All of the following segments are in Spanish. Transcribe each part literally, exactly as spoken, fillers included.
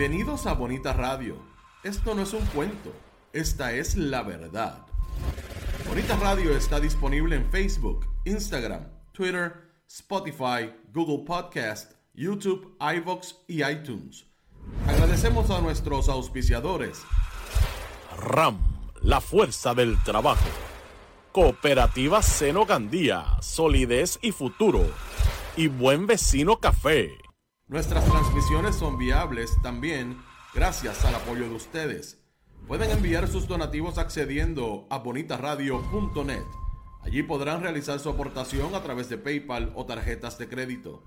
Bienvenidos a Bonita Radio. Esto no es un cuento, esta es la verdad. Bonita Radio está disponible en Facebook, Instagram, Twitter, Spotify, Google Podcast, YouTube, iVoox y iTunes. Agradecemos a nuestros auspiciadores. RAM, la fuerza del trabajo. Cooperativa Seno Gandía, solidez y futuro. Y Buen Vecino Café. Nuestras transmisiones son viables también gracias al apoyo de ustedes. Pueden enviar sus donativos accediendo a bonita radio punto net. Allí podrán realizar su aportación a través de PayPal o tarjetas de crédito.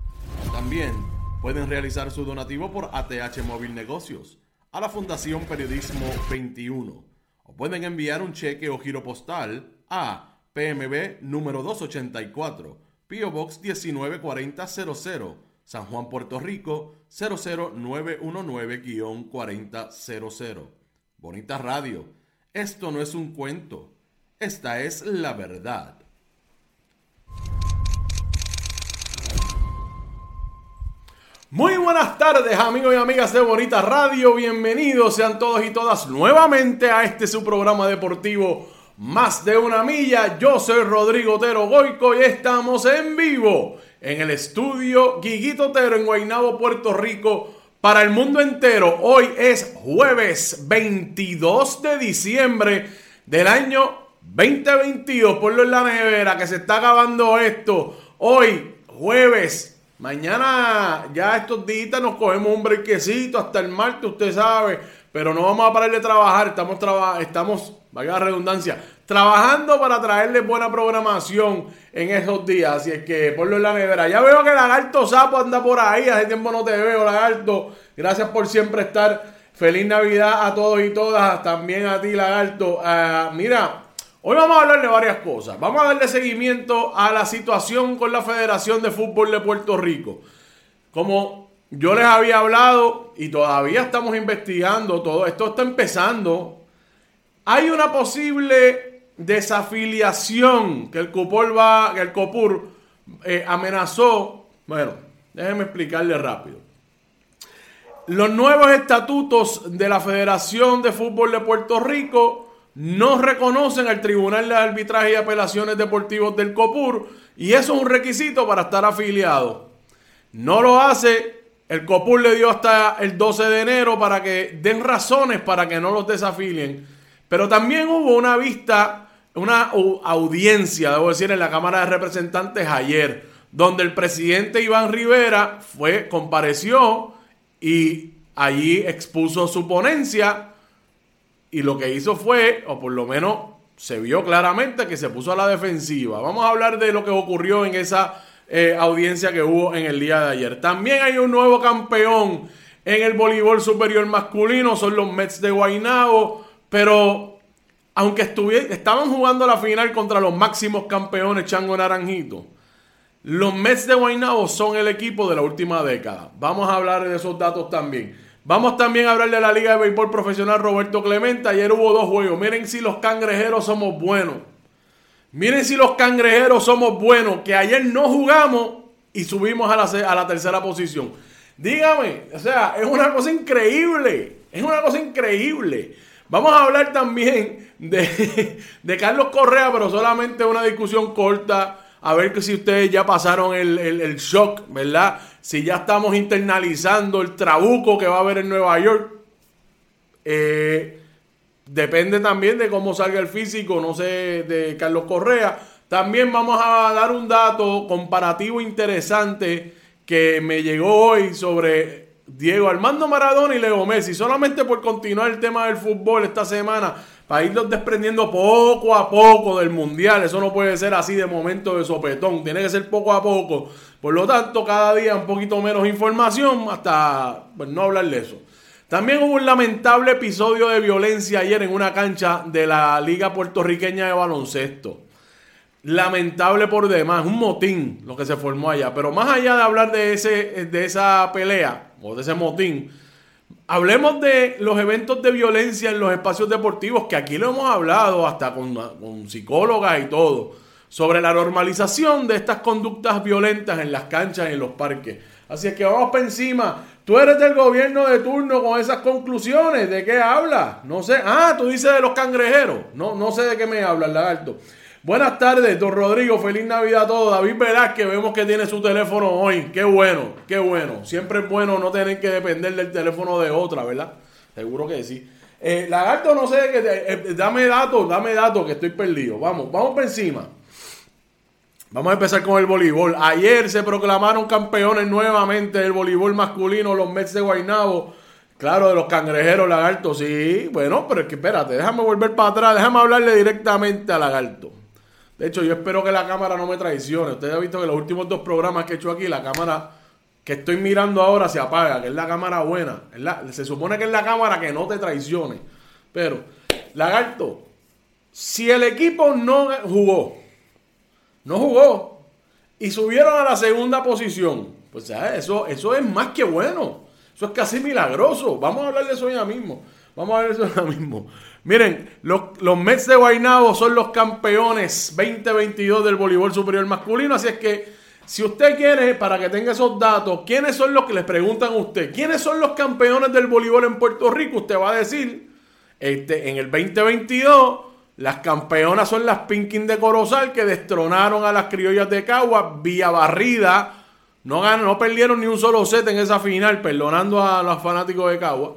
También pueden realizar su donativo por A T H Móvil Negocios, a la Fundación Periodismo veintiuno. O pueden enviar un cheque o giro postal a P M B número doscientos ochenta y cuatro, P O Box diecinueve cuarenta, San Juan, Puerto Rico cero cero nueve uno nueve cuarenta cero cero. Bonita Radio, esto no es un cuento, esta es la verdad. Muy buenas tardes, amigos y amigas de Bonita Radio. Bienvenidos sean todos y todas nuevamente a este su programa deportivo Más de una Milla. Yo soy Rodrigo Otero Goico y estamos en vivo en el estudio Guiguito Otero en Guaynabo, Puerto Rico, para el mundo entero. Hoy es jueves veintidós de diciembre del año veinte veintidós. Ponlo en la nevera que se está acabando esto. Hoy, jueves, mañana ya estos días nos cogemos un brequecito hasta el martes, usted sabe, pero no vamos a parar de trabajar. Estamos, traba- estamos valga la redundancia, trabajando para traerles buena programación en esos días. Así es que ponlo en la nevera. Ya veo que Lagarto Sapo anda por ahí. Hace tiempo no te veo, Lagarto. Gracias por siempre estar. Feliz Navidad a todos y todas. También a ti, Lagarto. Uh, mira, hoy vamos a hablar de varias cosas. Vamos a darle seguimiento a la situación con la Federación de Fútbol de Puerto Rico. Como yo les había hablado y todavía estamos investigando todo. Esto está empezando. Hay una posible desafiliación que el COPUR, va, que el COPUR eh, amenazó. Bueno, déjenme explicarle rápido. Los nuevos estatutos de la Federación de Fútbol de Puerto Rico no reconocen al Tribunal de Arbitraje y Apelaciones Deportivos del COPUR y eso es un requisito para estar afiliado. No lo hace. El COPUR le dio hasta el doce de enero para que den razones para que no los desafilien. Pero también hubo una vista, una audiencia, debo decir, en la Cámara de Representantes ayer, donde el presidente Iván Rivera fue, compareció y allí expuso su ponencia y lo que hizo fue, o por lo menos se vio claramente que se puso a la defensiva. Vamos a hablar de lo que ocurrió en esa eh, audiencia que hubo en el día de ayer. También hay un nuevo campeón en el voleibol superior masculino, son los Mets de Guaynabo. Pero aunque estuvi- estaban jugando la final contra los máximos campeones, Chango de Naranjito, los Mets de Guaynabo son el equipo de la última década. Vamos a hablar de esos datos también. Vamos también a hablar de la Liga de Béisbol Profesional Roberto Clemente. Ayer hubo dos juegos. Miren si los cangrejeros somos buenos. Miren si los cangrejeros somos buenos. Que ayer no jugamos y subimos a la, a la tercera posición. Dígame, o sea, es una cosa increíble. Es una cosa increíble. Vamos a hablar también de, de Carlos Correa, pero solamente una discusión corta. A ver que si ustedes ya pasaron el, el, el shock, ¿verdad? Si ya estamos internalizando el trabuco que va a haber en Nueva York. Eh, depende también de cómo salga el físico, no sé, de Carlos Correa. También vamos a dar un dato comparativo interesante que me llegó hoy sobre Diego Armando Maradona y Leo Messi, solamente por continuar el tema del fútbol esta semana, para irlos desprendiendo poco a poco del mundial. Eso no puede ser así de momento de sopetón, tiene que ser poco a poco. Por lo tanto, cada día un poquito menos información hasta pues, no hablar de eso. También hubo un lamentable episodio de violencia ayer en una cancha de la Liga Puertorriqueña de baloncesto. Lamentable por demás, un motín lo que se formó allá. Pero más allá de hablar de, ese, de esa pelea o de ese motín, hablemos de los eventos de violencia en los espacios deportivos, que aquí lo hemos hablado hasta con, con psicólogas y todo, sobre la normalización de estas conductas violentas en las canchas y en los parques. Así es que vamos para encima. Tú eres del gobierno de turno con esas conclusiones. ¿De qué hablas? No sé. Ah, tú dices de los cangrejeros. No, no sé de qué me hablas, Lagarto. Buenas tardes, don Rodrigo. Feliz Navidad a todos. David Velázquez, vemos que tiene su teléfono hoy. Qué bueno, qué bueno. Siempre es bueno no tener que depender del teléfono de otra, ¿verdad? Seguro que sí. Eh, Lagarto, no sé, que te, eh, dame datos, dame datos, que estoy perdido. Vamos, vamos para encima. Vamos a empezar con el voleibol. Ayer se proclamaron campeones nuevamente del voleibol masculino, los Mets de Guaynabo. Claro, de los cangrejeros, Lagarto, sí. Bueno, pero es que espérate, déjame volver para atrás, déjame hablarle directamente a Lagarto. De hecho, yo espero que la cámara no me traicione. Ustedes han visto que los últimos dos programas que he hecho aquí, la cámara que estoy mirando ahora se apaga, que es la cámara buena. La, se supone que es la cámara que no te traicione. Pero, Lagarto, si el equipo no jugó, no jugó y subieron a la segunda posición, pues ¿sabes? Eso, eso es más que bueno. Eso es casi milagroso. Vamos a hablar de eso ya mismo. Vamos a ver eso ahora mismo. Miren, los, los Mets de Guaynabo son los campeones veinte veintidós del voleibol superior masculino. Así es que, si usted quiere, para que tenga esos datos, ¿quiénes son los que les preguntan a usted? ¿Quiénes son los campeones del voleibol en Puerto Rico? Usted va a decir, este, en el veinte veintidós, las campeonas son las Pinkin de Corozal, que destronaron a las criollas de Caguas vía barrida. No, ganan, no perdieron ni un solo set en esa final, perdonando a los fanáticos de Caguas.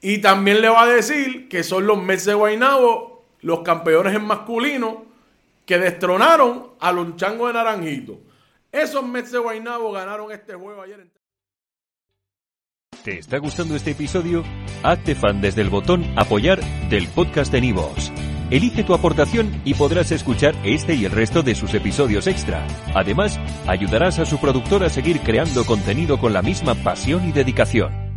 Y también le va a decir que son los Mets de Guaynabo, los campeones en masculino, que destronaron a los Chango de Naranjito. Esos Mets de Guaynabo ganaron este juego ayer. En... ¿Te está gustando este episodio? Hazte fan desde el botón Apoyar del podcast de Nibos. Elige tu aportación y podrás escuchar este y el resto de sus episodios extra. Además, ayudarás a su productor a seguir creando contenido con la misma pasión y dedicación.